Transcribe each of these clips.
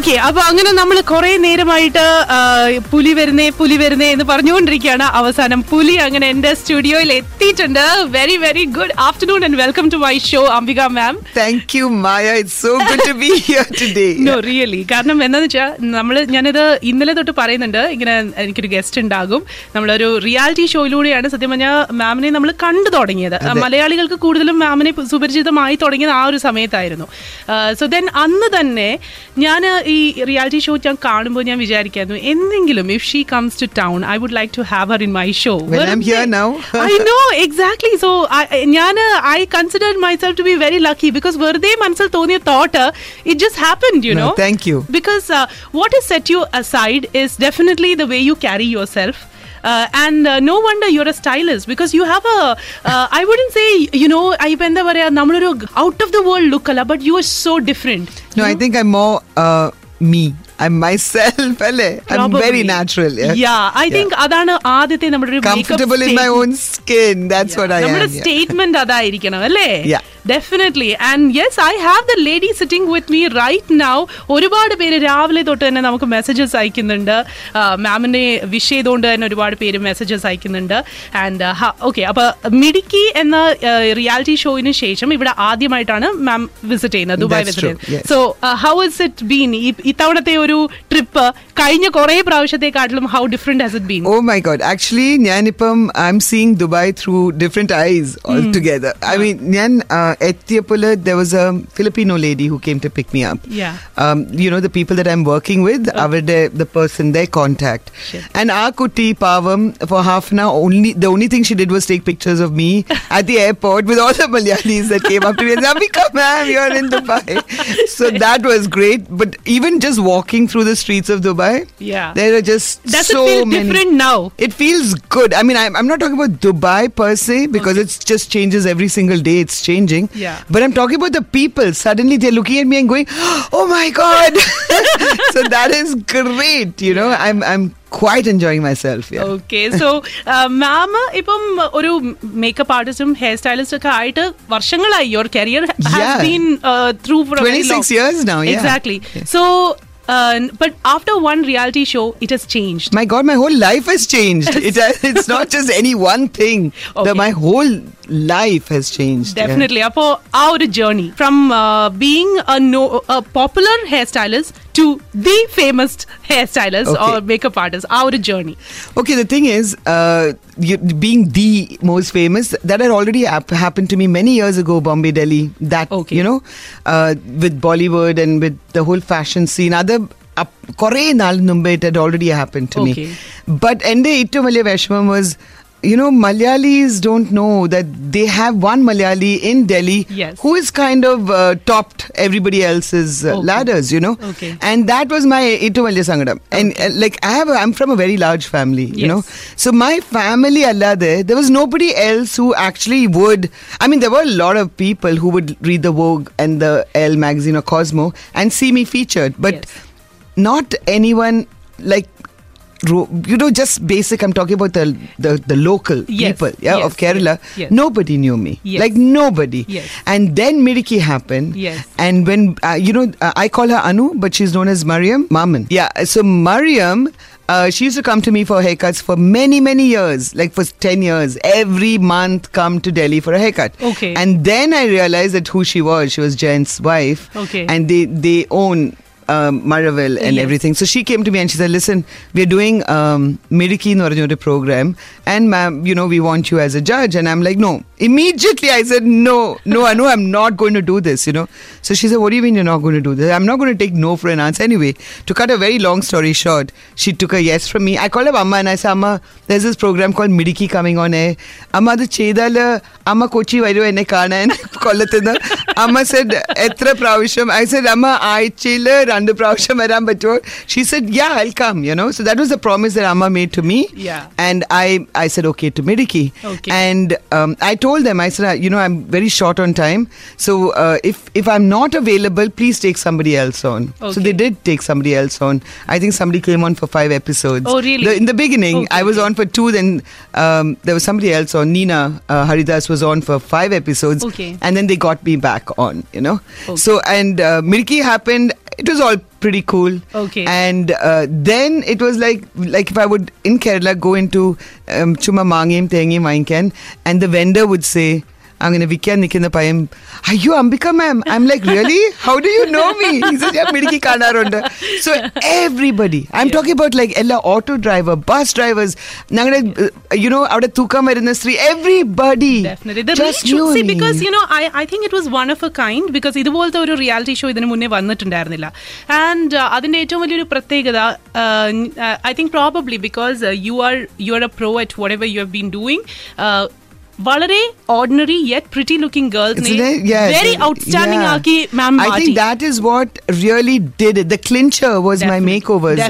Okay, അപ്പൊ അങ്ങനെ നമ്മൾ കുറെ നേരമായിട്ട് പുലി വരുന്നേ എന്ന് പറഞ്ഞുകൊണ്ടിരിക്കുകയാണ്. അവസാനം പുലി അങ്ങനെ എന്റെ സ്റ്റുഡിയോയിൽ എത്തിയിട്ടുണ്ട്. Very very good afternoon and welcome to my show Ambika ma'am. Thank you Maya, it's so good to be here today. No really, കാരണം എന്താണെന്ന് വെച്ചാൽ ഞാനിത് ഇന്നലെ തൊട്ട് പറയുന്നുണ്ട്, ഇങ്ങനെ എനിക്കൊരു ഗസ്റ്റ് ഉണ്ടാകും. നമ്മളൊരു റിയാലിറ്റി ഷോയിലൂടെയാണ് സത്യം പറഞ്ഞാൽ മാമിനെ നമ്മൾ കണ്ടു തുടങ്ങിയത്. മലയാളികൾക്ക് കൂടുതലും മാമിനെ സുപരിചിതമായി തുടങ്ങിയത് ആ ഒരു സമയത്തായിരുന്നു. സോ ദെൻ അന്ന് തന്നെ ഞാൻ ഈ റിയാലിറ്റി ഷോ ഞാൻ കാണുമ്പോൾ ഞാൻ വിചാരിക്കായിരുന്നു, എന്തെങ്കിലും if she comes to town I would like to have her in my show. I know exactly. So ഞാൻ I consider myself to be very lucky, because വെറുതെ മനസ്സിൽ തോന്നിയ thought it just happened, you know. Thank you. Because what is set you aside is definitely the way you carry yourself. And no wonder you're a stylist, because you have a I wouldn't say, you know, Ipenda varaya nammoru out of the world look alla, but you are so different. No, I think I'm more me. I'm myself, right? I'm very natural. Yeah, yeah, I think adana aadite nammude makeup comfortable in my own skin. That's what I am. Nammude statement adayirikkanam, right? Yeah. Definitely. And yes, I have the lady sitting with me right now. ഒരുപാട് പേര് രാവിലെ തൊട്ട് തന്നെ നമുക്ക് messages അയക്കുന്നുണ്ട്. മാമിനെ wish ചെയ്തുകൊണ്ട് തന്നെ ഒരുപാട് പേര് മെസ്സേജസ് അയക്കുന്നുണ്ട്. ആൻഡ് ഓക്കെ, അപ്പോൾ മിടുക്കി എന്ന റിയാലിറ്റി ഷോയിന് ശേഷം ഇവിടെ ആദ്യമായിട്ടാണ് മാം വിസിറ്റ് ചെയ്യുന്നത്, ദുബായ് വിസിറ്റ് ചെയ്യുന്നത്. So how is it been ഇത്തവണത്തെ ഒരു ട്രിപ്പ് കഴിഞ്ഞ കുറേ പ്രാവശ്യത്തെക്കാട്ടിലും? How different has it been? Oh my god, actually ഞാനിപ്പം I M seeing Dubai through different eyes altogether. I mean ഞാൻ Ethiopia, there was a Filipino lady who came to pick me up. Yeah. You know, the people that I'm working with, the person, their contact. Shit. And our Kuti Pavam, for half an hour, the only thing she did was take pictures of me at the airport with all the Malayalis that came up to me and said, Ambika ma'am, you're in Dubai. So that was great. But even just walking through the streets of Dubai, there are just Does it feel different now? It feels good. I mean, I'm not talking about Dubai per se, because it just changes every single day. It's changing. Yeah. But I'm talking about the people. Suddenly they're looking at me and going, oh my God. So that is great. You know, I'm quite enjoying myself. Yeah. Okay. So, ma'am, now you're a makeup artist and hairstylist. Your career has been through for 26 years now. Yeah. Exactly. Yeah. So, but after one reality show, it has changed. My God, my whole life has changed. It's not just any one thing. Okay. My whole life has changed. Definitely. Yeah. Apo, our journey from being a popular hairstylist to the famous hairstylist or makeup artist, our journey. Okay, the thing is, being the most famous, that had already happened to me many years ago, Bombay, Delhi. That, you know, with Bollywood and with the whole fashion scene, കുറേ നാൾ മുമ്പേ it had already happened to me. But എൻ്റെ ഏറ്റവും വലിയ വിഷമം was, you know, Malayalis don't know that they have one Malayali in Delhi who is kind of topped everybody else's ladders, you know. Okay. And that was my etu valiya sangadam. And like I'm from a very large family, you know. So my family allade, there was nobody else who actually would. I mean, there were a lot of people who would read the Vogue and the Elle magazine or Cosmo and see me featured, but not anyone like, you know, just basic. I'm talking about the local people of Kerala. Yes. Nobody knew me. Yes. Like nobody. Yes. And then Midiki happened. Yes. And when, you know, I call her Anu, but she's known as Mariyam Mammen. Yeah. So Mariyam, she used to come to me for haircuts for many, many years. Like for 10 years. Every month come to Delhi for a haircut. Okay. And then I realized that who she was. She was Jayant's wife. Okay. And they own Maravil and everything. So she came to me and she said, listen, we're doing Midiki Noranjote program and ma'am, you know, we want you as a judge. And I'm like, no. Immediately I said, no, Anu, I'm not going to do this, you know. So she said, what do you mean you're not going to do this? I'm not going to take no for an answer. Anyway, to cut a very long story short, she took a yes from me. I called up Amma and I said, Amma, there's this program called Midiki coming on air. Amma, the Chedala, Amma Kochi Vairu ene Kana and Kolatana. Amma said, Etra Pravisham. I said, Amma, I Chela Rana. She said, yeah, I'll come, you know. So that was the promise that Amma made to me. Yeah. And I said, okay, to Midiki. Okay. And I told them, I said, you know, I'm very short on time. So if I'm not available, please take somebody else on. Okay. So they did take somebody else on. I think somebody came on for 5 episodes. Oh, really? In the beginning, I was on for 2. Then there was somebody else on. Nina Haridas was on for 5 episodes. Okay. And then they got me back on, you know. Okay. So, and Midiki happened. It was all pretty cool. Okay. And then it was like if I would in Kerala go into Chuma Mangem Tenge Mainken, and the vendor would say, I'm going to Vikya Nikina Payam. Are you Ambika ma'am? I'm like, really? How do you know me? He says, yeah, Midiki Kana Ronda. So everybody, I'm talking about like Ella auto driver, bus drivers, you know, out of Thukam Marindastri, everybody. Definitely. The reach should see, because, you know, I think it was one of a kind, because this was a reality show. And I think probably because you are a pro at whatever you have been doing. Very ordinary yet pretty looking girls. Very outstanding aaki ma'am. I think that is what really did it. The clincher was my makeovers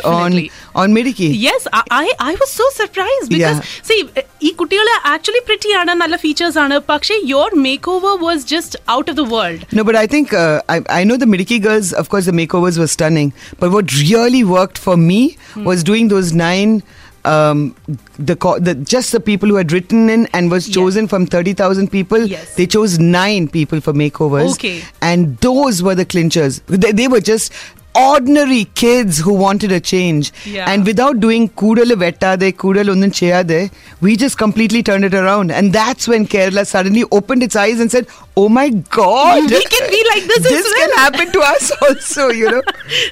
on Midiki. Yes, I was so surprised because see, ee kuttiyala actually pretty aana, nalla features aana, pakshe your makeover was just out of the world. No, but I think I know the Midiki girls, of course the makeovers were stunning. But what really worked for me was doing those 9 the people who had written in and was chosen from 30,000 people. Yes. They chose 9 people for makeovers. Okay. And those were the clinchers. They were just ordinary kids who wanted a change. Yeah. And without doing kudal vettade, kudal onnan cheyade, we just completely turned it around. And that's when Kerala suddenly opened its eyes and said, oh my God, we can be like this. This can happen to us also, you know.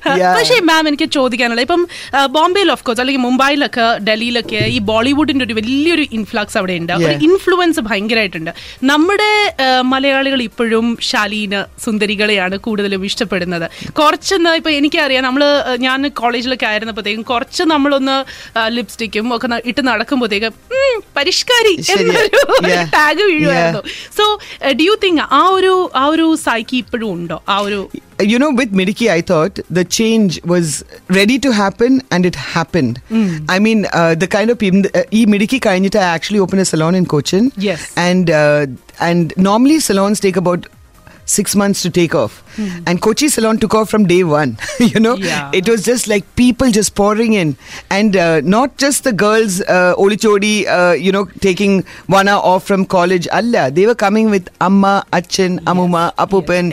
But ma'am, I have to say, Bombay, of course, Mumbai, Delhi, Bollywood is a big influx. There is an influence. Our Malayaligal now, Shalini, Sundarigal, are very interested. എനിക്കറിയാം, നമ്മള് ഞാൻ കോളേജിലൊക്കെ ആയിരുന്നപ്പോഴത്തേക്കും കുറച്ച് നമ്മളൊന്ന് ലിപ്സ്റ്റിക്കും ഒക്കെ ഇട്ട് നടക്കുമ്പോഴത്തേക്കും പരിഷ്കാരി എന്നൊരു ടാഗ് വീഴുമായിരുന്നു. സോ ഡു യു തിങ്ക് ആ ഒരു സൈക്കി ഇപ്പോഴും ഉണ്ടോ? ആ ഒരു You know, with Midiki, I thought the change was ready to happen and it happened. Mm. I mean, the kind of people, Midiki Kainita, I actually opened a salon in Cochin. Yes. And normally salons take about 6 months to take off. Mm. And Kochi salon took off from day one. You know, it was just like people just pouring in. And not just the girls, Olichodi, you know, taking 1 hour off from college. Allah, they were coming with Amma, Achan, Amuma, Apupan,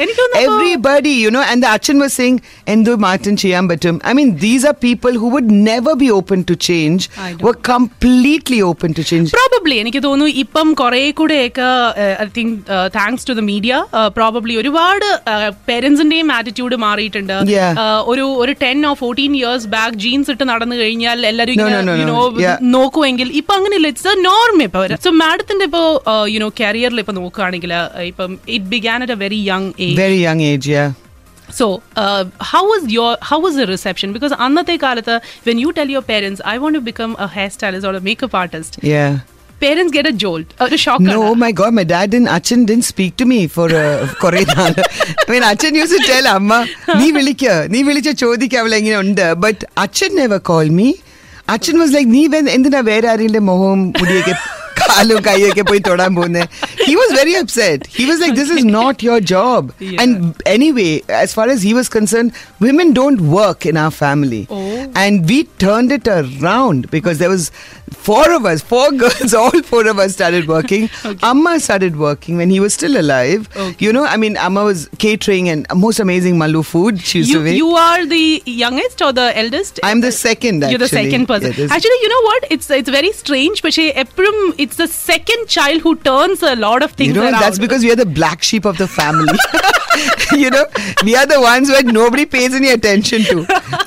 everybody, you know. And the Achan was saying, Endu Martin Chiambatum. I mean, these are people who would never be open to change, were completely open to change. Probably. I think thanks to the media, probably. ഒരുപാട് പേരൻസിന്റെയും attitude മാറിയിട്ടുണ്ട്. ഒരു 10 or 14 years back jeans ഇട്ട് നടന്നു കഴിഞ്ഞാൽ എല്ലാവരും നോക്കുമെങ്കിൽ ഇപ്പൊ അങ്ങനെയല്ല, ഇറ്റ്സ് എ നോർമൽ. ഇപ്പൊ സോ മാഡത്തിന്റെ ഇപ്പോ യുനോ കരിയറിൽ ഇപ്പൊ നോക്കുകയാണെങ്കിൽ ഇപ്പം it began at a very young age. So, how was the reception? Because അന്നത്തെ കാലത്ത് when you tell your parents I want to become a hairstylist or a makeup artist, parents get a jolt, a shocker. No, oh my God, my dad Achan didn't speak to me for Korea. I mean, Achan used to tell Amma, nee vilicha chodikka avlengine undu, but Achan never called me. Achan was like, nee endina vera arille moham mudiyeke kaalum kaiyeke poi thodan povune. He was very upset. He was like, this is not your job. Yeah. And anyway, as far as he was concerned, women don't work in our family. Oh. And we turned it around because there was 4 girls, all 4 started working. Okay. Amma started working when he was still alive. Okay. You know, I mean, Amma was catering and most amazing Malu food. She used to make. You are the youngest or the eldest? I'm the second, actually. You're the second person. Yeah, actually, you know what? It's very strange, but it's the second child who turns a lot of things around. That's because we are the black sheep of the family. You know, we are the ones where nobody pays any attention to.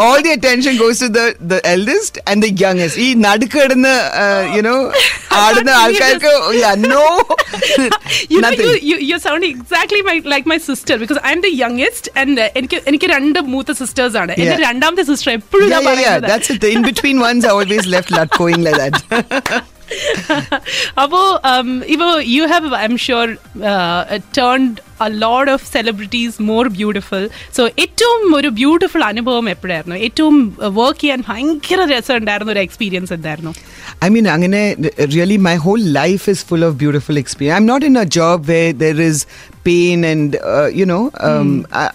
All the attention goes to the eldest and the youngest. He nadukadna, you know, aadna alkalko. Yeah, no. You're sounding exactly like my sister, because I'm the youngest and enike rendu mootha sisters aanu. Enike randamathe sister eppozhum na parayunnu. Yeah, that's it. The in between ones are always left latkoing like that. Abo, Ivo, you have, I'm sure, turned a lot of celebrities more beautiful. So, ettum oru beautiful anubhavam eppayirunnu. Ettum work and bhayankara rasa undarunnu or experience undarunnu. I mean, angane really my whole life is full of beautiful experience. I'm not in a job where there is pain and you know,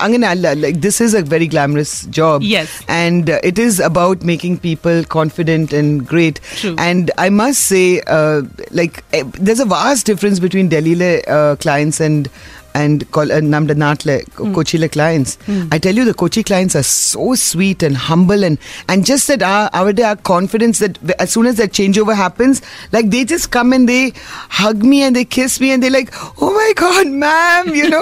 angane alla, like this is a very glamorous job. Yes. And it is about making people confident and great. True. And I must say like there's a vast difference between Delhi clients and and നമ്മുടെ നാട്ടിലെ കൊച്ചിയിലെ clients, I tell you the Kochi clients are so sweet and humble and just that അവരുടെ ആ confidence that as soon as that change over happens like they just come and they hug me and they kiss me and they like oh my God ma'am you know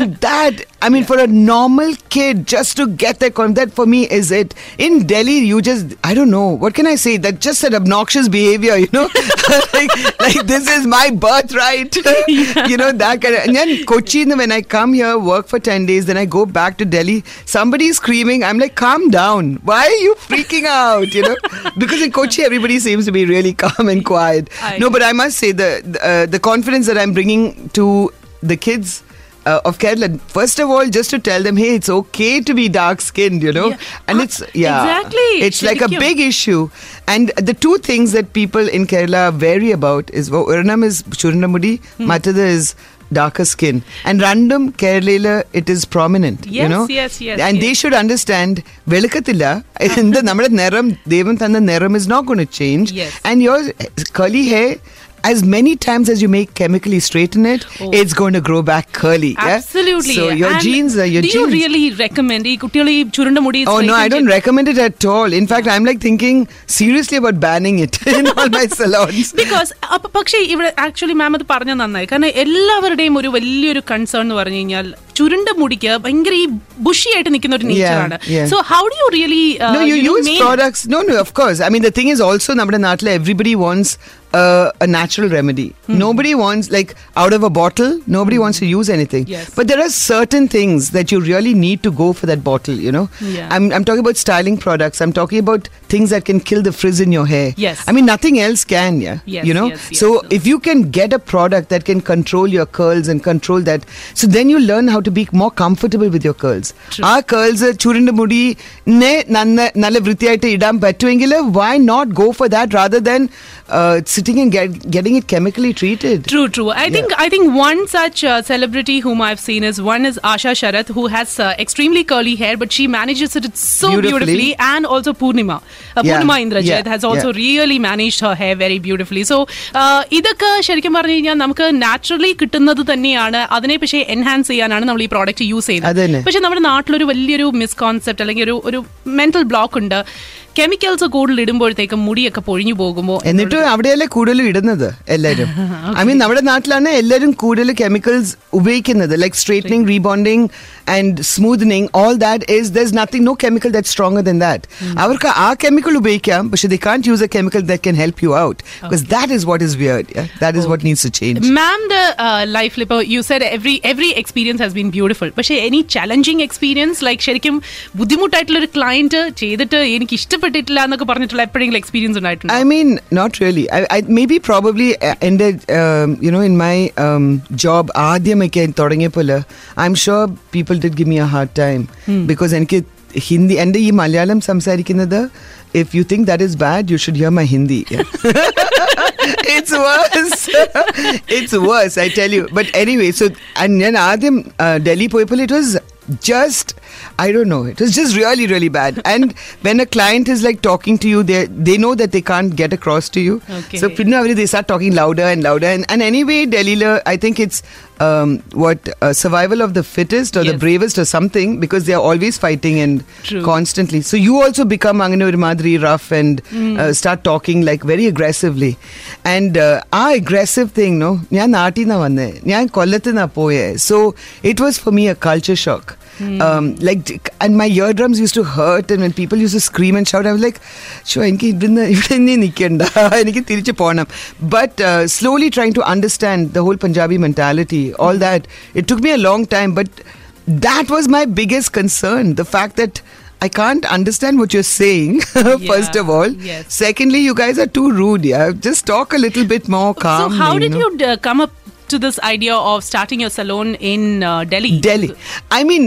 and that I mean, for a normal kid, just to get that, that for me is it. In Delhi, you just, I don't know, what can I say? That just an obnoxious behavior, you know? like this is my birthright. Yeah. You know, that kind of. And then Kochi, when I come here, work for 10 days, then I go back to Delhi, somebody is screaming, I'm like, calm down. Why are you freaking out, you know? Because in Kochi, everybody seems to be really calm and quiet. No, but I must say, the confidence that I'm bringing to the kids, of Kerala, first of all, just to tell them, hey, it's okay to be dark-skinned, you know, and it's exactly, it's like a big issue. And the two things that people in Kerala vary about is, Oranam is Churunamudi, Matada is darker skin, and random Kerala it is prominent. Yes, you know? Yes. And they should understand velakathilla. And the nammude neram, devan thanna neram is not going to change. Yes. And your curly hair, as many times as you make chemically straighten it, it's going to grow back curly. Absolutely. Yeah? So your and genes are your genes. Do you really recommend? Oh no, I don't recommend it at all. In fact, I'm like thinking seriously about banning it in all my salons. Because, but actually, ma'am, I told you that because everyone has a very concern to say. ചുരുണ്ട മുടിക്ക് ഭയങ്കര ഈ bushy ആയിട്ട് നിൽക്കുന്ന ഒരു നേച്ചറാണ്. So how do you really use products? No of course. I mean the thing is also നമ്മുടെ നാട്ടിൽ everybody wants a natural remedy. Nobody wants like out of a bottle nobody wants to use anything. But there are certain things that you really need to go for that bottle, you know. I'm talking about styling products. I'm talking about things that can kill the frizz in your hair. I mean nothing else can, you know. So if you can get a product that can control your curls and control that, so then you learn how to be more comfortable with your curls. Our curls, churunda mudi ne nalla vrithiyayitte idam pattuengile, why not go for that rather than sitting and getting it chemically treated? True. I think one such celebrity whom I've seen is Asha Sharath, who has extremely curly hair, but she manages it so beautifully. And also Poornima Indrajit has also really managed her hair very beautifully. So idakka sherikkum parnu kiyana namukku naturally kittunnathu thanneyana, adine pakshe enhance cheyan നമ്മൾ ഈ product use ചെയ്യുന്നത്. പക്ഷെ നമ്മുടെ നാട്ടിലൊരു വലിയൊരു misconcept അല്ലെങ്കിൽ ഒരു mental block ഉണ്ട്. കെമിക്കൽസ് കൂടുതൽ ഇടുമ്പോഴത്തേക്കും മുടിയൊക്കെ പൊഴിഞ്ഞു പോകുമ്പോൾ, എന്നിട്ട് അവിടെയല്ലേ കൂടുതലും ഇടുന്നത് എല്ലാവരും. ഐ മീൻ നമ്മുടെ നാട്ടിലാണ് എല്ലാവരും കൂടുതൽ കെമിക്കൽസ് ഉപയോഗിക്കുന്നത്. Like straightening, rebonding and smoothening, all that is, there is nothing, no chemical that stronger than that. അവർക്ക് ആ കെമിക്കൽ ഉപയോഗിക്കാം, പക്ഷെ they can't use a chemical that can help you out, because that is what is weird, that is what needs to change. Ma'am, the ലൈഫിൽ ഇപ്പോൾ you said every experience has been beautiful, പക്ഷേ any challenging experience, like ശരിക്കും ബുദ്ധിമുട്ടായിട്ടുള്ളൊരു client ചെയ്തിട്ട് എനിക്ക് ഇഷ്ടപ്പെട്ടു I mean, not really. I maybe probably ended, in my job, I'm sure people did give me a hard time because enke Hindi, and ഈ മലയാളം സംസാരിക്കുന്നത്, if you think that is bad, you should hear my Hindi. Yeah. It's worse, I tell you. But anyway, so, and then Delhi people, it was just, I don't know, it was just really, really bad. And when a client is like talking to you, they know that they can't get across to you. Okay. So, they start talking louder and louder. And anyway, Delhi, I think it's survival of the fittest or the bravest or something, because they are always fighting and constantly. So you also become rough and start talking like very aggressively. And aggressive thing, no? So it was for me a culture shock. And my eardrums used to hurt, and when people used to scream and shout, I was like, sure, but slowly trying to understand the whole Punjabi mentality, all that. It took me a long time, but that was my biggest concern, the fact that I can't understand what you're saying, first of all. Yes. Secondly, you guys are too rude, just talk a little bit more calmly. So how did you come up to this idea of starting your salon in Delhi? I mean,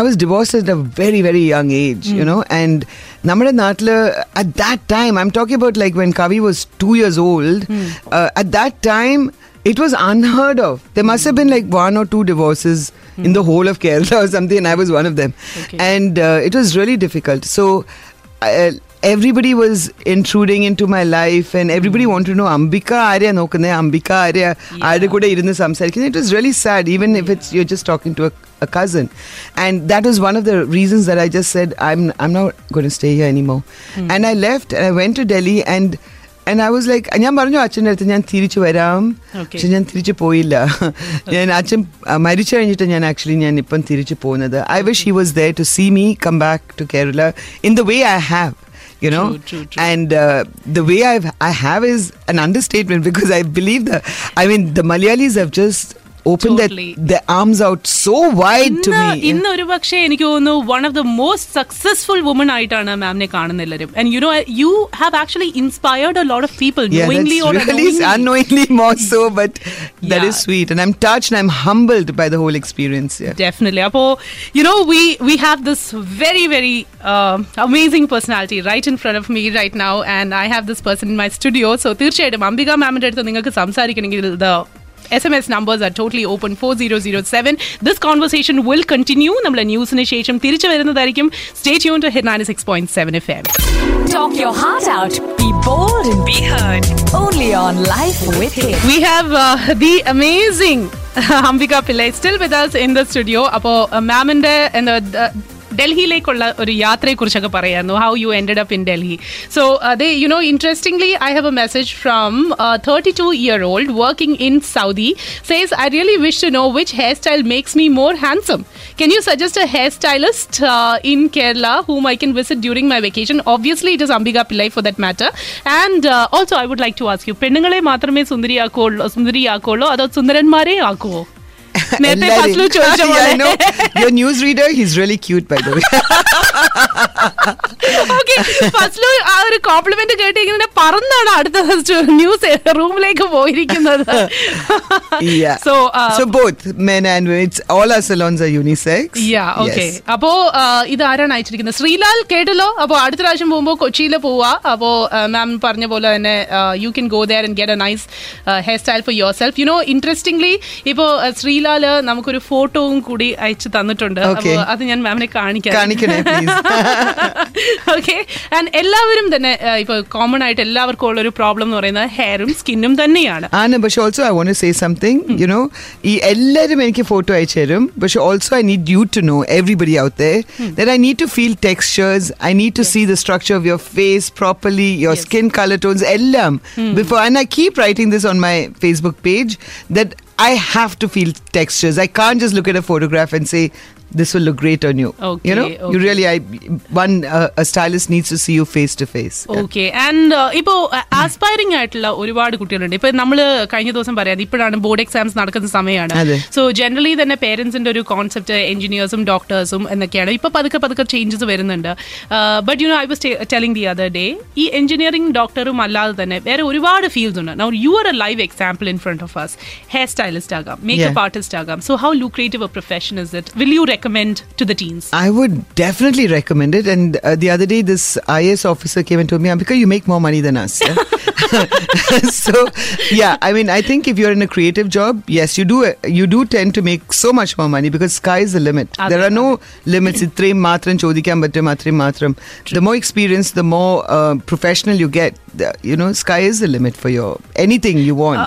I was divorced at a very, very young age, and നമ്മുടെ നാട്ടിൽ at that time, I'm talking about like when Kavi was 2 years old, at that time, it was unheard of. There must have been like one or two divorces in the whole of Kerala or something, and I was one of them. Okay. And it was really difficult. So everybody was intruding into my life and everybody wanted to know Ambika aarya nokkune, Ambika aarya aarde kude irunnu samsarikkunnu. It was really sad, even if it's you're just talking to a cousin, and that was one of the reasons that I just said I'm not going to stay here anymore. And I left and I went to Delhi, and I was like, ഞാൻ പറഞ്ഞു അച്ഛൻ്റെ അടുത്ത് ഞാൻ തിരിച്ചു വരാം, പക്ഷെ ഞാൻ തിരിച്ചു പോയില്ല. ഞാൻ അച്ഛൻ മരിച്ചു കഴിഞ്ഞിട്ട് ഞാൻ ആക്ച്വലി ഞാൻ ഇപ്പം തിരിച്ചു പോകുന്നത്. I wish he was there to see me come back to Kerala in the way I have. You know, true. And the way I have is an understatement, because I believe the Malayalis have just opened their arms out so wide to me. In oru pakshe eniki thonu one of the most successful women aitana ma'am ne kaanunnellarum, and you know you have actually inspired a lot of people, knowingly or unknowingly, more so, but that is sweet, and I'm touched and I'm humbled by the whole experience. Definitely. Apo you know we have this very very amazing personality right in front of me right now, and I have this person in my studio, so thirchayattum Ambika ma'am ante eduthu ningalku samsarikkanengil the SMS numbers are totally open, 4007. This conversation will continue. Namla news ne shesham tirichu varunnathaayirkum. Stay tuned to Hit 96.7 FM. Talk your heart out. Be bold and be heard. Only on Life with Hit. We have the amazing Ambika Pillai still with us in the studio. Appo ma'am inde ഡൽഹിയിലേക്കുള്ള ഒരു യാത്രയെക്കുറിച്ചൊക്കെ പറയായിരുന്നു, how you ended up in Delhi. So they you know, interestingly I have a message from 32-year-old working in Saudi. Says I really wish to know which hair style makes me more handsome. Can you suggest a hairstylist in Kerala whom I can visit during my vacation? Obviously, it is Ambika Pillai for that matter. And also, I would like to ask you, പെണ്ണുങ്ങളെ മാത്രമേ സുന്ദരിയാക്കുള്ളൂ അതോ സുന്ദരന്മാരെ ആക്കുവോ? I know. Your news reader, he's really cute, by the way. Okay, Faslu, ആ ഒരു complement കേട്ട് ഇങ്ങനെ പറന്നാണ് അടുത്ത news റൂമിലേക്ക് പോയിരിക്കുന്നത്. So both men and women, all our salons are unisex. Yeah, okay. അപ്പോ ഇതാരാണ് അയച്ചിരിക്കുന്നത്? ശ്രീലാൽ കേട്ടല്ലോ. അപ്പോൾ അടുത്ത പ്രാവശ്യം പോകുമ്പോൾ കൊച്ചിയിൽ പോവുക. അപ്പോൾ മാം പറഞ്ഞ പോലെ തന്നെ you can go there and get a nice hair style for yourself. You know, interestingly ഇപ്പോൾ ശ്രീലാൽ നമുക്കൊരു ഫോട്ടോയും കൂടി അയച്ചു തന്നിട്ടുണ്ട്. അത് ഞാൻ മാമിനെ കാണിക്കണേ. ഓക്കെ, ആൻഡ് എല്ലാവരും തന്നെ ഇപ്പൊ കോമൺ ആയിട്ട് എല്ലാവർക്കും ഉള്ള ഒരു പ്രോബ്ലം എന്ന് പറയുന്നത് ഹെയറും സ്കിന്നും തന്നെയാണ്. പക്ഷെ also I want to say something. You know, ഈ എല്ലാവരും എനിക്ക് ഫോട്ടോ അയച്ചു തരും, പക്ഷെ also I need you to know, everybody out there, that I need to feel textures, I need to see the structure of your face properly, your skin colour tones എല്ലാം before. And I keep writing this on my Facebook page that I have to feel textures. I can't just look at a photograph and say this will look great on you. Okay, you know, okay. You really, a stylist needs to see you face to face. Okay, and ipo aspiring aittulla oru vaadu kuttigalunde. Ipo namlu kayinja dosam parayadu, ippodana board exams nadakkunna samayana. So generally then parents inde oru concept engineers um doctors um ennakkeyana. Ipo padukke changes varunund. But you know, I was telling the other day, ee engineering doctor um allada thanne vera oru vaadu fields undu. Now you are a live example in front of us. Hairstylist agam, makeup artist agam. So how lucrative a profession is it? Will you recommend to the teens? I would definitely recommend it. And the other day, this IAS officer came and told me, Ambika, you make more money than us. Yeah? So, yeah, I mean, I think if you're in a creative job, yes, you do tend to make so much more money, because sky is the limit. There are no limits. The more experience, the more professional you get, you know, sky is the limit for your anything you want.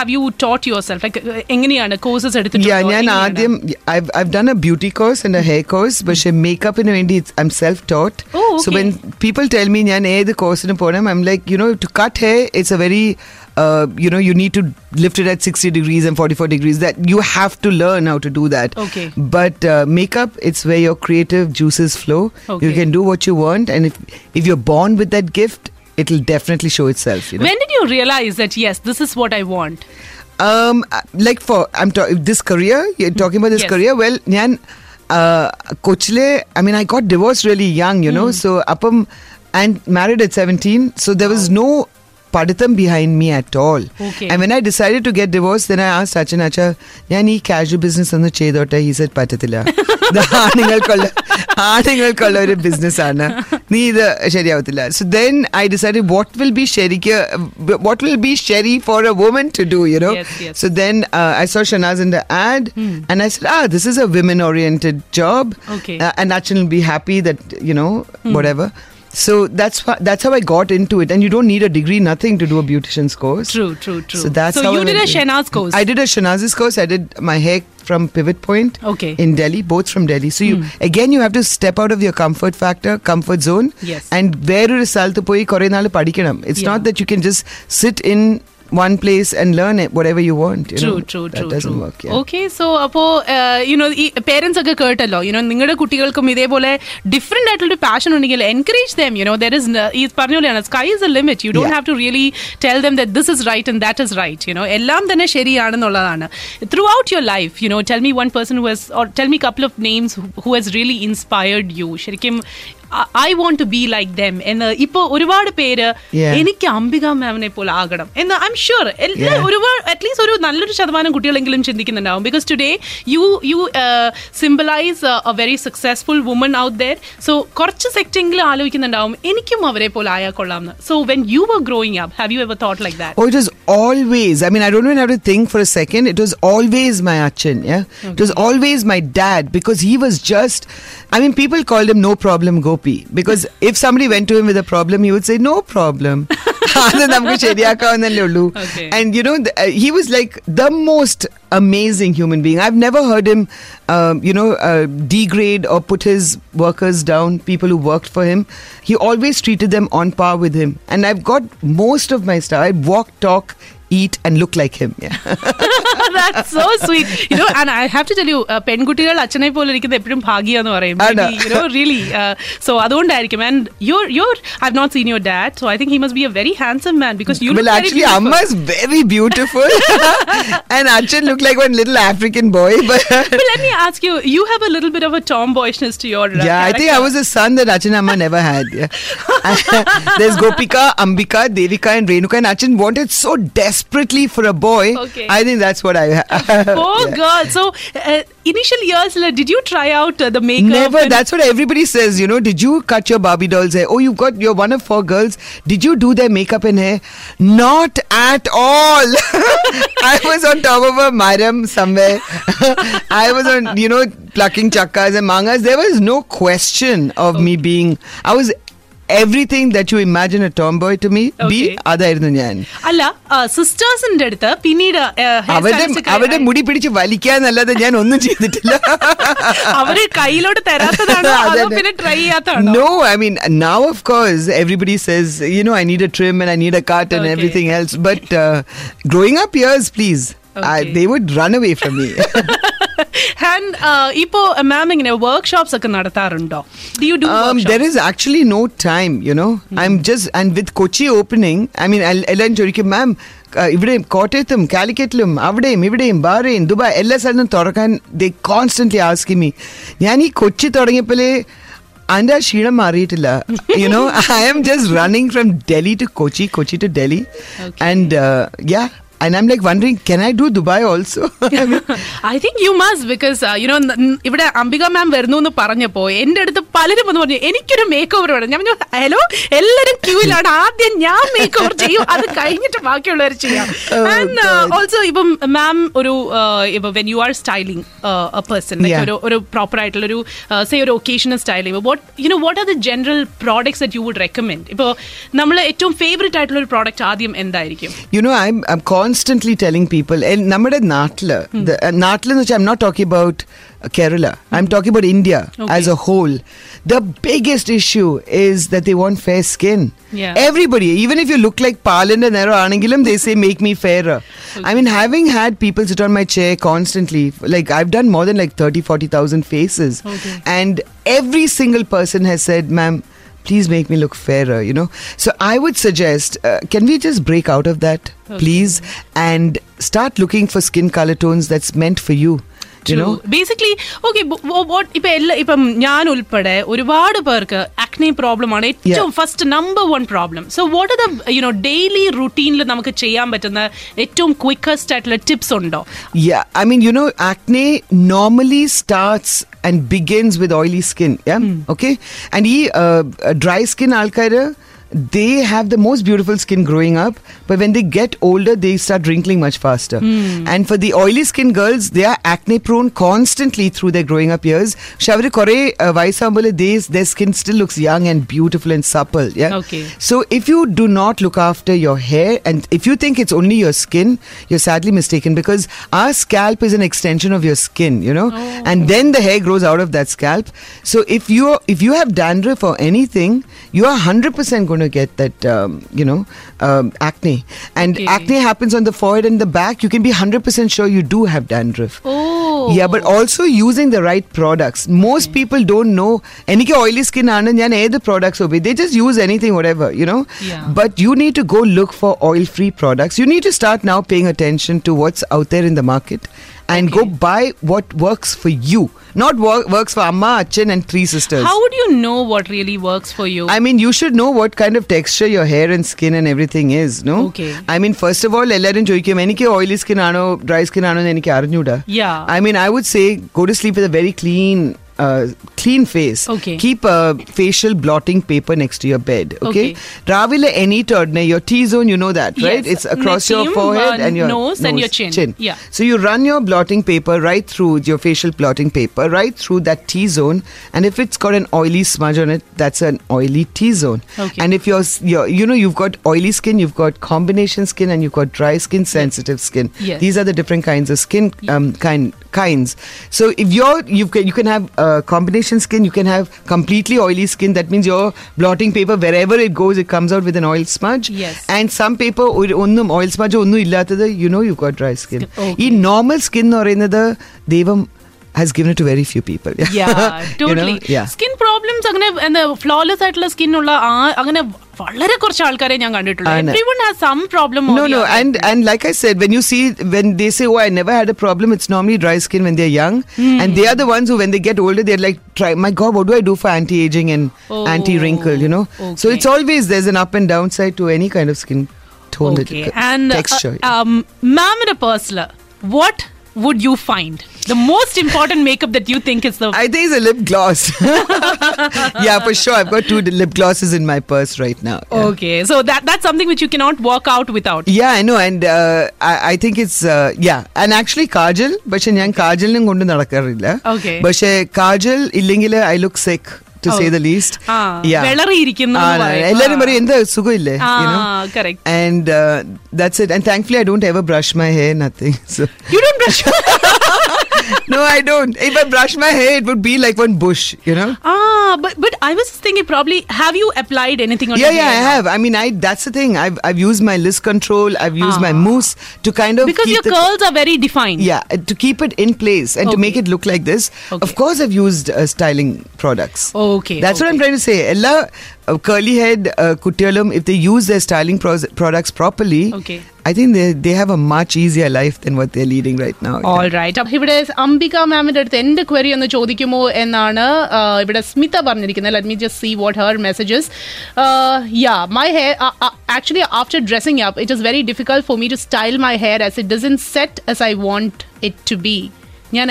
Have you taught yourself? Like, എങ്ങനെയാണ് courses എടുത്തിട്ട്? ഞാൻ ആദ്യം I've done a beauty course and a hair course, but makeup in India, I'm self-taught. Oh, okay. So when people tell me I need the course in Poornima, I'm like, you know, to cut hair, it's a very, you know, you need to lift it at 60 degrees and 44 degrees. That you have to learn how to do that. Okay. But makeup, it's where your creative juices flow. Okay. You can do what you want, and if you're born with that gift, it'll definitely show itself. You know? When did you realize that, yes, this is what I want? This career, you're talking about this career. Well, I got divorced really young, you know, so appam and married at 17. So there was no paditam behind me at all. Okay. And when I decided to get divorced, then I asked Achan, Acha, yani casual business annu cheyidotte. He said, patatilla. ആണുങ്ങൾക്കുള്ള ഒരു ബിസിനസ്സാണ് നീ, ഇത് ശരിയാവത്തില്ല. So then I decide what will be Sherry for a woman to do, you know. So then I saw ഷനാസിന്റെ ad and I said, this is a women oriented job and അച്ഛൻ will be happy that, you know, whatever. So that's how I got into it. And you don't need a degree, nothing to do a beautician's course. True. So that's so how you did a Shehnaz course. I did a Shehnaz's course. I did my hair from Pivot Point in Delhi, both from Delhi. So you have to step out of your comfort zone. Yes. And വേറൊരു സ്ഥലത്ത് പോയി കുറേ നാൾ പഠിക്കണം. It's not that you can just sit in one place and learn it, whatever you want. True. That doesn't work. Yeah. Okay, so, parents are curtalo. Ningada kutikalkum idhe pole different attitude passion unengil encourage them. There is parnolana sky is the limit. You don't have to really tell them that this is right and that is right. Ellam thane sheriyana. Throughout your life, tell me one person tell me a couple of names who has really inspired you. Sherikim, I want to be like them. And ഇപ്പോൾ ഒരുപാട് പേര് എനിക്ക് അംബിക മാമിനെ പോലെ ആകണം എന്ന് I M sure ഒരുപാട് at least ഒരു നല്ലൊരു ശതമാനം കുട്ടികളെങ്കിലും ചിന്തിക്കുന്നുണ്ടാവും. Because today you symbolize a very successful woman out there. So കുറച്ച് സെക്റ്റെങ്കിലും ആലോചിക്കുന്നുണ്ടാവും എനിക്കും അവരെ പോലെ ആയാൽ കൊള്ളാം എന്ന്. So when you were growing up have you ever thought like that? Oh, it was always, I mean I don't even have to think for a second. It was always my അച്ഛൻ. It was always my dad because he was just, I mean people called him no problem Gopi. Because if somebody went to him with a problem, he would say, no problem. Okay. And he was like the most amazing human being. I've never heard him, degrade or put his workers down, people who worked for him. He always treated them on par with him. And I've got most of my stuff. I walk, talk, eat and look like him. That's so sweet. And I have to tell you, പെൺകുട്ടികൾ അച്ഛനെ പോലെ ഇരിക്കുന്നത് എപ്പോഴും ഭാഗ്യാന്ന് പറയും. Really. So അതുകൊണ്ടായിരിക്കും. And I've not seen your dad, so I think he must be a very handsome man because you look actually beautiful. Amma is very beautiful. And Achan looked like one little African boy. But let me ask you, you have a little bit of a tomboyishness to your character. I think I was a son that Achan Amma never had. There's Gopika, Ambika, Devika and Renuka, and Achan wanted so desperately for a boy. I think that's what I have. Girl, so initial years, did you try out the makeup? Never. That's what everybody says, did you cut your Barbie doll's hair? Oh, you're one of four girls. Did you do their makeup and hair? Not at all. I was on top of a Mariyam somewhere. I was on, plucking chakkas and mangas. There was no question of me being, I was everything that you imagine a tomboy to me, അതായിരുന്നു ഞാൻ. അല്ല, സിസ്റ്റേഴ്സിന്റെ അടുത്ത് പിന്നീട് അവരുടെ മുടി പിടിച്ച് വലിക്കാന്നല്ലാതെ ഞാൻ ഒന്നും ചെയ്തിട്ടില്ല. അവര് കയ്യിലോട്ട് തരാത്തതാണോ അതോ പിന്നെ ട്രൈ ചെയ്യാത്തതാണോ? No, I mean, now of course everybody says, I need a trim and I need a cut and everything else. But growing up years, please, they would run away from me. And ഇപ്പോൾ മാം ഇങ്ങനെ workshops ഒക്കെ നടത്താറുണ്ടോ? Do you do workshops? There is actually no time, I'm just, and with Kochi opening, I mean, എല്ലാം ചോദിക്കും മാം ഇവിടെയും കോട്ടയത്തും കാലിക്കറ്റിലും അവിടെയും ഇവിടെയും Bahrain Dubai എല്ലാ സ്ഥലത്തും തുറക്കാൻ they constantly asking me. ഞാൻ ഈ കൊച്ചി തുടങ്ങിയപ്പോഴേ അതിൻ്റെ ആ ക്ഷീണം മാറിയിട്ടില്ല. I am just running from Delhi to Kochi, Kochi to Delhi. And And I'm like wondering, can I do Dubai also? I think you must, because, ഇവിടെ അംബിക മാം വരുന്നു എന്ന് പറഞ്ഞപ്പോൾ എൻ്റെ അടുത്ത് പലരും ഒന്ന് പറഞ്ഞു എനിക്കൊരു മേക്ക് ഓവർ വേണം. ഞാൻ ഹലോ, എല്ലാവരും ക്യൂവിലാണ്, ആദ്യം ഞാൻ മേക്ക് ഓവർ ചെയ്യും, അത് കഴിഞ്ഞിട്ട് ബാക്കിയുള്ളവർ ചെയ്യാം. ആൻഡ് ഓൾസോ ഇപ്പം മാം ഒരു ഇപ്പം when you are styling a person, ഒരു പ്രോപ്പർ ആയിട്ടുള്ളൊരു സേ ഒരു ഒക്കേഷണൽ സ്റ്റൈൽ ചെയ്യുമ്പോൾ what are the general products that you would recommend? ഇപ്പോൾ നമ്മൾ ഏറ്റവും ഫേവറേറ്റ് ആയിട്ടുള്ള ഒരു പ്രോഡക്റ്റ് ആദ്യം എന്തായിരിക്കും? Constantly telling people, and നമ്മുടെ നാട്ടില്, എന്ന് വെച്ചാൽ I'm not talking about Kerala, I'm talking about India as a whole. The biggest issue is that they want fair skin. Everybody, even if you look like പാലന്റെ നേരം ആണെങ്കിലും they say make me fairer. I mean, having had people sit on my chair constantly, like I've done more than like 30,000-40,000 faces, and every single person has said, ma'am, please make me look fairer, So I would suggest, can we just break out of that, please? And start looking for skin color tones that's meant for you. Basically ഇപ്പം ഞാൻ ഉൾപ്പെടെ ഒരുപാട് പേർക്ക് acne പ്രോബ്ലമാണ് ഏറ്റവും first number 1 problem. So what are the daily റുട്ടീനിൽ നമുക്ക് ചെയ്യാൻ പറ്റുന്ന ഏറ്റവും ക്വിക്കസ്റ്റ് ആയിട്ടുള്ള ടിപ്സ് ഉണ്ടോ? I mean, acne normally starts and begins with oily skin. Okay? And ഈ ഡ്രൈ സ്കിൻ ആൾക്കാര് they have the most beautiful skin growing up, but when they get older, they start wrinkling much faster. And for the oily skin girls, they are acne prone constantly through their growing up years. Shavre kore vaisambale days, their skin still looks young and beautiful and supple. Yeah. Okay. So if you do not look after your hair, and if you think it's only your skin, you're sadly mistaken, because our scalp is an extension of your skin, you know, and then the hair grows out of that scalp. So if you have dandruff or anything, you are 100% going to get that, acne. And acne happens on the forehead and the back. You can be 100% sure you do have dandruff. Yeah, but also using the right products. Most people don't know. Enike oily skin aanan yan ede products obe. They just use anything, whatever, you know. Yeah. But you need to go look for oil-free products. You need to start now paying attention to what's out there in the market. And go buy what works for you. Not works for Amma, Achin and three sisters. How would you know what really works for you? I mean, you should know what kind of texture your hair and skin and everything is, no? Okay. I mean, first of all, ellarin choikum enike oily skin aano, dry skin aano enike arinjuda. Yeah. I mean, I would say go to sleep with a very clean face. Okay. Keep a facial blotting paper next to your bed. Okay. Ravila any todne your T-zone, you know that, right? Yes. It's across your forehead and your nose and your chin. Yeah. So you run your blotting paper right through your facial blotting paper right through that T-zone, and if it's got an oily smudge on it, that's an oily T-zone. Okay. And if you're you know, you've got oily skin, you've got combination skin, and you've got dry skin, sensitive skin. Yes. These are the different kinds of skin kinds. So if you can have combination skin, you can have completely oily skin. That means your blotting paper, wherever it goes, it comes out with an oil smudge. Yes. And some paper onnum oil smudge onnu illathathu, you know you've got dry skin. Okay. In normal skin orennathu devam has given it to very few people. Yeah, totally. You know? Yeah. Skin problems agane flawless aitla skin ulla agane വളരെ കുറച്ച് ആൾക്കാരെ ഞാൻ കണ്ടിട്ടുള്ളൂ. Like I said, when you see, when they say, oh, I never had a problem, it's normally dry skin when they're young. And they are the ones who, when they get older, they're like, try, my God, what do I do for anti-aging and anti-wrinkle, you know? Okay. So it's always, there's an up and downside to any kind of skin tone and texture. Mamma Pursler, what would you find? The most important makeup that you think is the... I think it's a lip gloss. Yeah, for sure. I've got two lip glosses in my purse right now. Yeah. Okay. So that's something which you cannot walk out without. Yeah, I know. And I think it's... yeah. And actually, Kajal. But Kajal, I look sick. To say the least. Correct. And that's it. And thankfully, I don't ever brush my hair, nothing. So. You don't brush your hair? No, I don't. If I brush my hair, it would be like one bush, you know? But I was thinking probably, have you applied anything on your hair? Yeah, I have. I mean, that's the thing. I've used my list control. I've used my mousse to kind of... Because your curls are very defined. Yeah, to keep it in place and to make it look like this. Okay. Of course, I've used styling products. That's what I'm trying to say. Ella, curly head, kuttiyalam, if they use their styling products properly... Okay. I think they have a much easier life than what they're leading right now. All right. Now, here is Ambika Mammen. End query on the Chodikumo and Anna. Here is Smita Barnirikana. Let me just see what her message is. Yeah, my hair. Actually, after dressing up, it is very difficult for me to style my hair as it doesn't set as I want it to be. My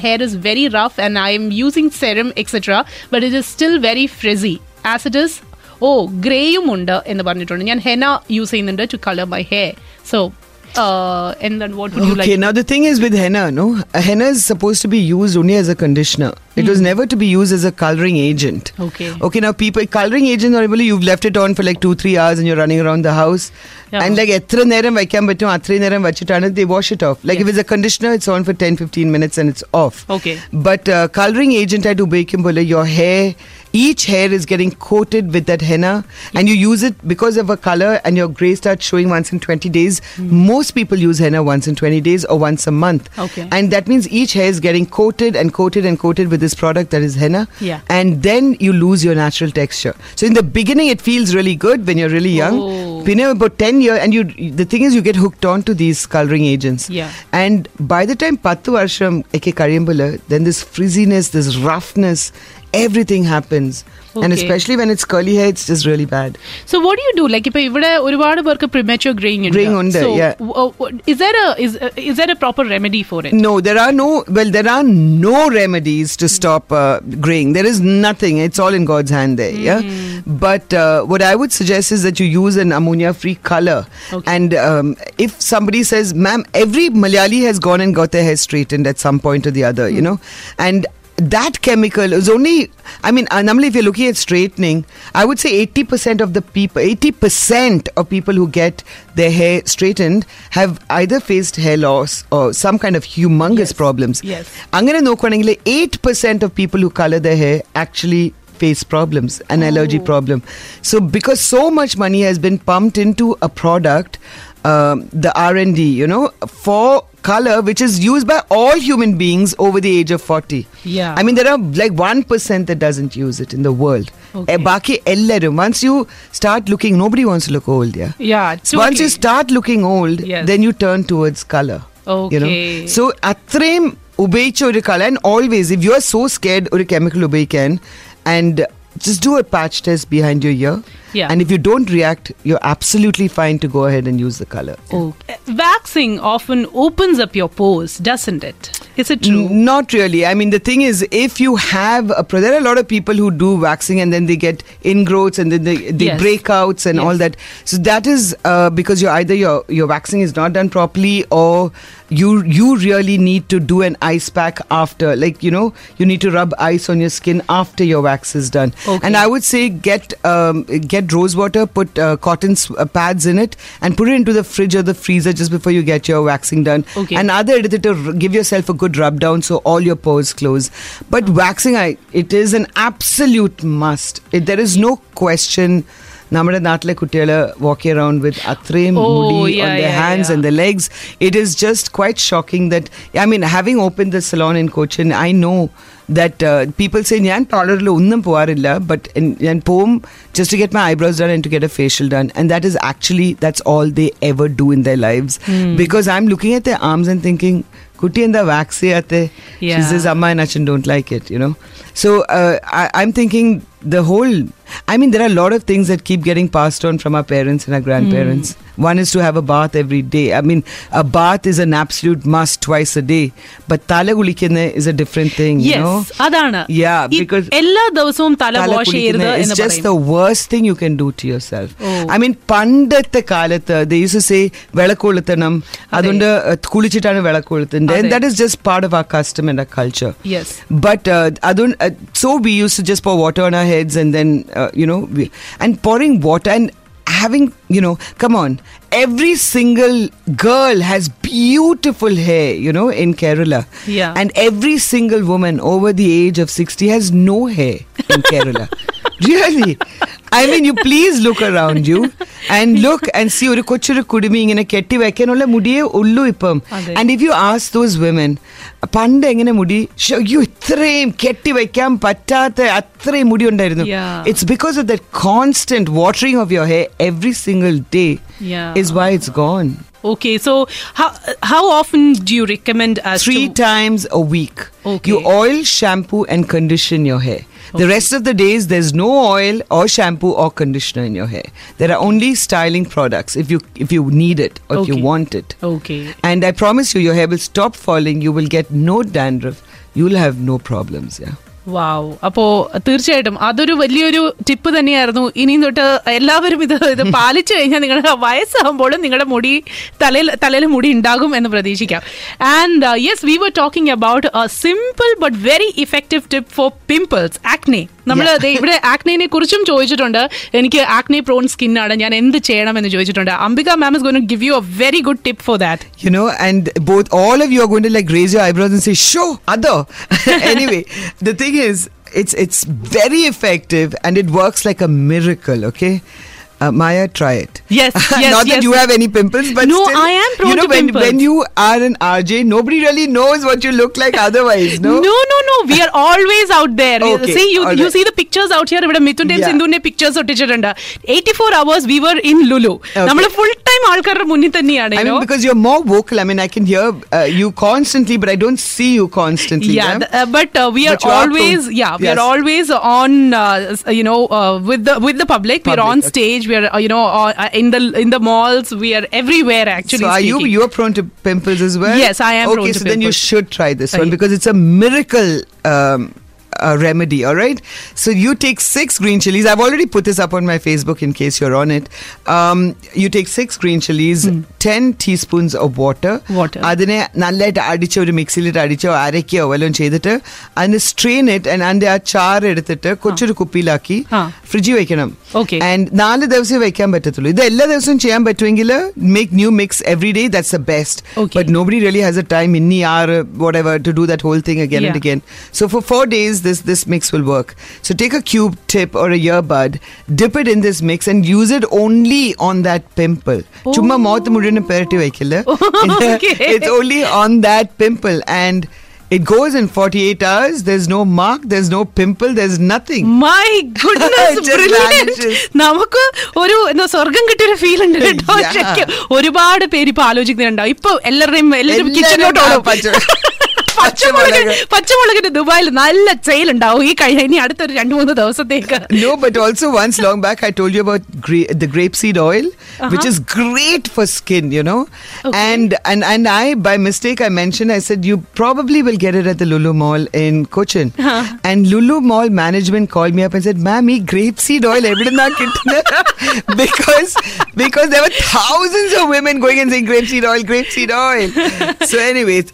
hair is very rough and I am using serum, etc. But it is still very frizzy. As it is. Greyum ഉണ്ട് എന്ന് പറഞ്ഞിട്ടുണ്ട്. ഞാൻ henna use ചെയ്യുന്നുണ്ട് to colour my hair. So and then what would you like? Okay, now the thing is with henna, no? Henna is supposed to be used only as a conditioner. It was never to be used as a colouring agent. Okay. Okay, now people, colouring agent, normally you've left it on for like 2-3 hours and you're running around the house. Yeah. And like, they wash it off. Like if it's a conditioner, it's on for 10-15 minutes and it's off. Okay. But colouring agent, your hair, each hair is getting coated with that henna. Yeah. And you use it because of a colour and your grey starts showing once in 20 days. Most people use henna once in 20 days or once a month. Okay. And that means each hair is getting coated and coated and coated with this product that is henna. Yeah. And then you lose your natural texture. So in the beginning, it feels really good when you're really young. About 10 years, and the thing is you get hooked on to these colouring agents. Yeah. And by the time Pattu Varsham, then this frizziness, this roughness, everything happens. Okay. And especially when it's curly hair, it's just really bad. So what do you do? Like, if ഇവിടെ ഒരുപാട് പേർക്ക് premature graying ഉണ്ട്. Graying ഉണ്ട്, yeah. Is there a proper remedy for it? No, there are no remedies to stop graying. There is nothing. It's all in God's hand there, yeah. But what I would suggest is that you use an ammonia-free color. Okay. And if somebody says, ma'am, every Malayali has gone and got their hair straightened at some point or the other, you know. And that chemical is only, I mean, normally if you're looking at straightening, I would say 80% of people who get their hair straightened have either faced hair loss or some kind of humongous problems. Yes. Angane nokkanengile 8% of people who color their hair actually face problems, an allergy problem. So because so much money has been pumped into a product, the R&D, you know, for color, which is used by all human beings over the age of 40. Yeah. I mean, there are like 1% that doesn't use it in the world. Okay. Once you start looking, nobody wants to look old, yeah? Yeah. So once you start looking old, then you turn towards color. Okay. You know? So, atrem ubeichu oru color, and always, if you are so scared oru chemical ubeikan, and just do a patch test behind your ear. Yeah. And if you don't react, you're absolutely fine to go ahead and use the color. Oh. Waxing often opens up your pores, doesn't it? Is it true? Not really. I mean, the thing is, if you have there are a lot of people who do waxing and then they get ingrowths and then they breakouts and all that. So that is because you're either your waxing is not done properly, or you really need to do an ice pack after. Like, you know, you need to rub ice on your skin after your wax is done. Okay. And I would say get rose water, put cotton pads in it and put it into the fridge or the freezer just before you get your waxing done. Okay. And give yourself a good rub down so all your pores close. But waxing, it is an absolute must. There is no question. നമ്മുടെ നാട്ടിലെ കുട്ടികൾ വാക്ക് around with അത്രയും മുടി on the hands and the legs. It is just quite shocking that I mean having open the salon in Cochin I know that people say ഞാൻ പാർലറിൽ ഒന്നും പോകാറില്ല but ഞാൻ പോവും just to get my eyebrows done and to get a facial done and that is actually that's all they ever do in the lives because I M looking at the arms and thinking കുട്ടി എന്താ wax ചെയ്യാത്ത she says അമ്മ and അച്ഛൻ don't like it you know so I M thinking the whole, I mean, there are a lot of things that keep getting passed on from our parents and our grandparents. One is to have a bath every day. I mean, a bath is an absolute must twice a day. But thala kulikkana is a different thing, you know? Yes, adana. Yeah, because ella davasavum thala wash cheyirudha is just the worst thing you can do to yourself. Oh. I mean, pandatha kalatha, they used to say, velakkoluthanam, adondu kulichittanu velakkoluthan. Then that is just part of our custom and our culture. Yes. But, so we used to just pour water on our heads and then, you know, and pouring water and having, you know, come on, every single girl has beautiful hair, you know, in Kerala. Yeah. And every single woman over the age of 60 has no hair in Kerala. Really? I mean, you please look around you and look and see oru kochuru kudumi ingane ketti vekkanulla mudiye ullu ippam. And if you ask those women, pande engane mudi you itrayum ketti vekkan pattatha atrayum mudi undirunnu. It's because of that constant watering of your hair every single day is why it's gone. Okay, so how often do you recommend us? 3 times a week. Okay. You oil, shampoo and condition your hair. Okay. The rest of the days, there's no oil or shampoo or conditioner in your hair. There are only styling products if you need it or if you want it. Okay. And I promise you, your hair will stop falling. You will get no dandruff. You will have no problems. Yeah. Wow അപ്പോൾ തീർച്ചയായിട്ടും അതൊരു വലിയൊരു tip തന്നെയായിരുന്നു. ഇനി തൊട്ട് എല്ലാവരും ഇത് പാലിച്ചു കഴിഞ്ഞാൽ നിങ്ങളുടെ വയസ്സാകുമ്പോഴും നിങ്ങളുടെ മുടി തലയിൽ മുടി ഉണ്ടാകും എന്ന് പ്രതീക്ഷിക്കാം. And yes, we were talking about a simple but very effective tip for pimples, acne. നമ്മൾ ഇവിടെ ആക്നെനെ കുറിച്ചും ചോദിച്ചിട്ടുണ്ട്. എനിക്ക് ആക്നെ പ്രോൺ സ്കിൻ ആണ്, ഞാൻ എന്ത് ചെയ്യണം എന്ന് ചോദിച്ചിട്ടുണ്ട്. Ambika ma'am is going to give you a very good tip for that, you know. And both all of you are going to like raise your eyebrows and say show അതോ anyway the thing is it's very effective and it works like a miracle. Okay, Maya, try it. Yes, yes. Not that you have any pimples, but no, still, I am prone to pimples. When you are an RJ, nobody really knows what you look like otherwise, no? No. We are always out there. Okay, see, you see the pictures out here. But Mithun and Sindhu ne pictures otichirunda. 84 hours we were in Lulu. Nammal full time aalkarra munni thanniyana. I mean, because you're more vocal. I mean, I can hear you constantly, but I don't see you constantly. Yeah, we are always on, with the public. We are on stage. We are, in the malls. We are everywhere, actually. So you are prone to pimples as well? Yes, I am prone to pimples. Okay, so then you should try this one because it's a miracle remedy, all right? So you take 6 green chilies. I've already put this up on my Facebook in case you're on it. You take 6 green chilies, 10 teaspoons of water. Adine nalla adichu oru mixil it adichu arekyo vellon cheeditte and strain it and ande aa char eduthittu kochoru kuppilaki fridge vekanam. Okay. And 4 divasam vekan pattatullu. Idu ella divasam cheyan pattuengile make new mix every day. That's the best. Okay. But nobody really has a time in the hour whatever to do that whole thing again and again. So for 4 days this mix will work. So take a cube tip or a earbud, dip it in this mix and use it only on that pimple. Chumma mouth mudina perati vaikilla. It's only on that pimple and it goes in 48 hours. There's no mark. There's no pimple. There's nothing. My goodness, brilliant. നമുക്ക് ഒരു എന്താ സ്വർഗം കിട്ടിയൊരു feel ഉണ്ട് കേട്ടോ. ഒരുപാട് പേര് ഇപ്പൊ ആലോചിക്കുന്നുണ്ടാവും. ഇപ്പൊ എല്ലാവരുടെയും കിച്ചണിലോട്ട് ഓടും. പച്ചമുളകിന്റെ ദുബായിൽ നല്ല സെയിൽ ഉണ്ടാവും ഈ കഴിഞ്ഞ ഇനി അടുത്തൊരു 2-3 ദിവസത്തേക്ക്. No, but also once long back I told you about the grapeseed oil, which is great for skin, Okay. And I by mistake I mentioned, I said you probably will get it at the Lulu Mall in Cochin. And Lulu Mall management called me up and said, "Ma'am, ee grapeseed oil evidna kitna?" because there were thousands of women going and saying grapeseed oil. So anyways,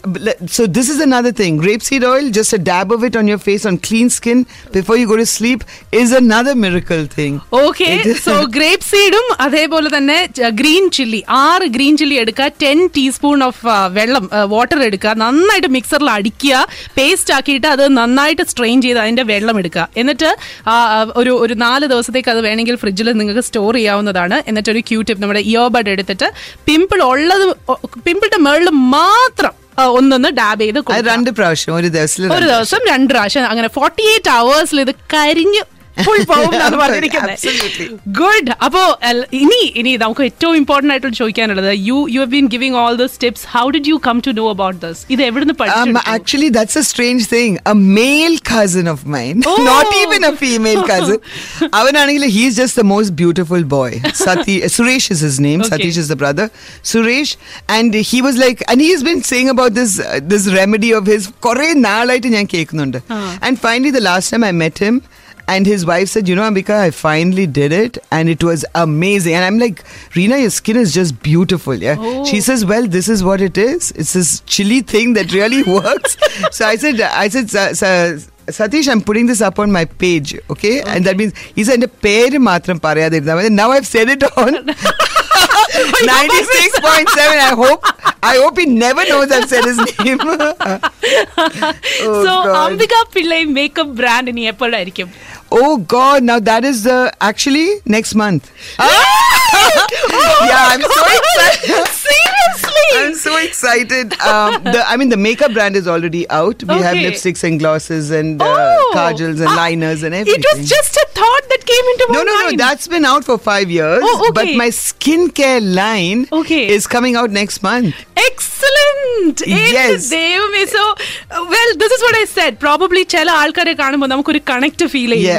so this is another thing. Grapeseed oil, just a dab of it on your face, on clean skin before you go to sleep, is another miracle thing. Okay, so grapeseedum, adhebole thanne green chilli, 6 green chilli edukka, 10 teaspoon of vellam, water edukka, nannayittu mixer la adikka, paste aakiittu adu nannayittu strain cheythu adinte vellam edukka. Ennittu ഒരു 4 ദിവസത്തേക്ക് അത് വേണമെങ്കിൽ ഫ്രിഡ്ജിൽ നിങ്ങൾക്ക് store ചെയ്യാവുന്നതാണ്. എന്നിട്ട് ഒരു Q tip നമ്മുടെ ഇയർബഡ് എടുത്തിട്ട് പിമ്പിളിന്റെ മേളിൽ മാത്രം ഒന്നൊന്ന് ഡാബ് ചെയ്ത് ഒരു ദിവസം 2 പ്രാവശ്യം അങ്ങനെ 48 അവേഴ്സിൽ ഇത് കരിഞ്ഞ് ഗുഡ്. അപ്പോ ഇനി നമുക്ക് ഏറ്റവും ഇമ്പോർട്ടന്റ് ആയിട്ട് ചോദിക്കാനുള്ളത് you have been giving all those tips. How did you come to know about this? ഇത് എവിടുന്ന് പഠിച്ചു? Actually that's a strange thing. A male cousin of mine, not even a female cousin, അവനാണെങ്കിൽ he is just the most beautiful boy. Suresh is his name. Satheesh is the brother Suresh. And he was like and he has been saying about this remedy of his കുറേ നാളായിട്ട് ഞാൻ കേൾക്കുന്നുണ്ട്. And finally the last time I met him and his wife said, "Ambika, I finally did it and it was amazing." And I'm like, "Reena, your skin is just beautiful." Yeah. Oh. She says, "Well, this is what it is. It's this chili thing that really works." So I said, "Satish, I'm putting this up on my page, okay?" And that means he said, "Ende peru matram parayadivna." Now I've said it on 96.7. I hope he never knows I've said his name. So God. Ambika Pillai makeup brand in April airikum. Oh God, now that is actually next month. Yeah, I'm so excited. Seriously? I'm so excited. The makeup brand is already out. We have lipsticks and glosses and kajals and liners and everything. It was just a thought that came into my mind. No, that's been out for 5 years. Oh, okay. But my skincare line is coming out next month. Excellent! Yes. So, well, this is what I said. Probably, chela aalkare kaanumbodh namukku oru connect feel yeah.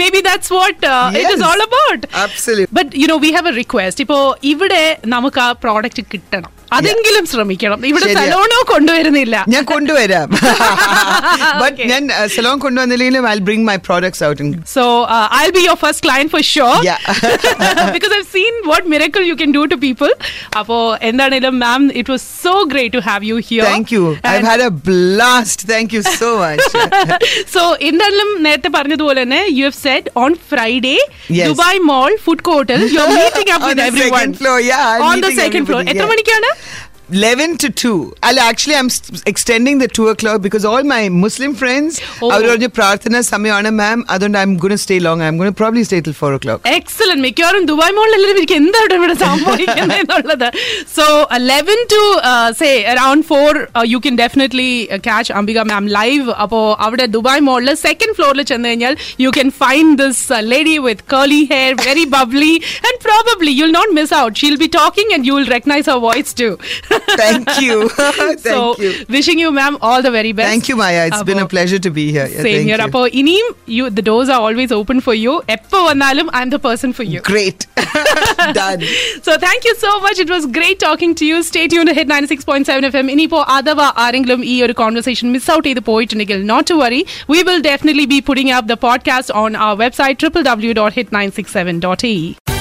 Maybe that's what it is all about. Absolutely. But, we have a request. Ipo ivide namukku aa product kittanam. അതെങ്കിലും ശ്രമിക്കണം. ഇവിടെ സലോണോ കൊണ്ടുവരുന്നില്ല. ഞാൻ കൊണ്ടുവരാം. But ഞാൻ salon കൊണ്ടുവന്നില്ലെങ്കിലും I'll bring my products out. So I'll be your first client for sure. Yeah. Because I've seen what miracle you can do to people. അപ്പോ എന്താണേലും മാം, it was so great to have you here. Thank you. I've had a blast. Thank you so much. So എന്താണേലും നേരത്തെ പറഞ്ഞതുപോലെ തന്നെ you have said on Friday Dubai Mall food court you're meeting up with everyone. On the second floor. എത്ര മണിക്കാണ്? 11 to 2. Actually, I'm extending the 2 o'clock because all my Muslim friends, അവരോട് പ്രാർത്ഥന സമയമാണ് ma'am, അതുകൊണ്ട് I M going to stay long. I M going to probably stay till 4 o'clock. Excellent. മിക്കവാറും Dubai മോളിൽ എല്ലാവരും എനിക്ക് എന്താണ് ഇവിടെ സംഭവിക്കുന്നത് എന്നുള്ളത്. So 11 to say around 4 you can definitely catch Ambika ma'am live. അപ്പോൾ അവിടെ ദുബായ് മോളിൽ സെക്കൻഡ് ഫ്ലോറിൽ ചെന്ന് കഴിഞ്ഞാൽ you can find this lady with curly hair, very bubbly, and probably you'll not miss out. She'll be talking and you'll recognize her voice too. Thank you. Thank you. Wishing you, ma'am, all the very best. Thank you, Maya. It's been a pleasure to be here. Yeah, same here. Appo, Ineem, the doors are always open for you. Eppo vannalum, I'm the person for you. Great. Done. So, thank you so much. It was great talking to you. Stay tuned to Hit 96.7 FM. Inipo adava arenglum ee oru conversation miss out edu poittunengil, not to worry. We will definitely be putting up the podcast on our website www.hit967.ae.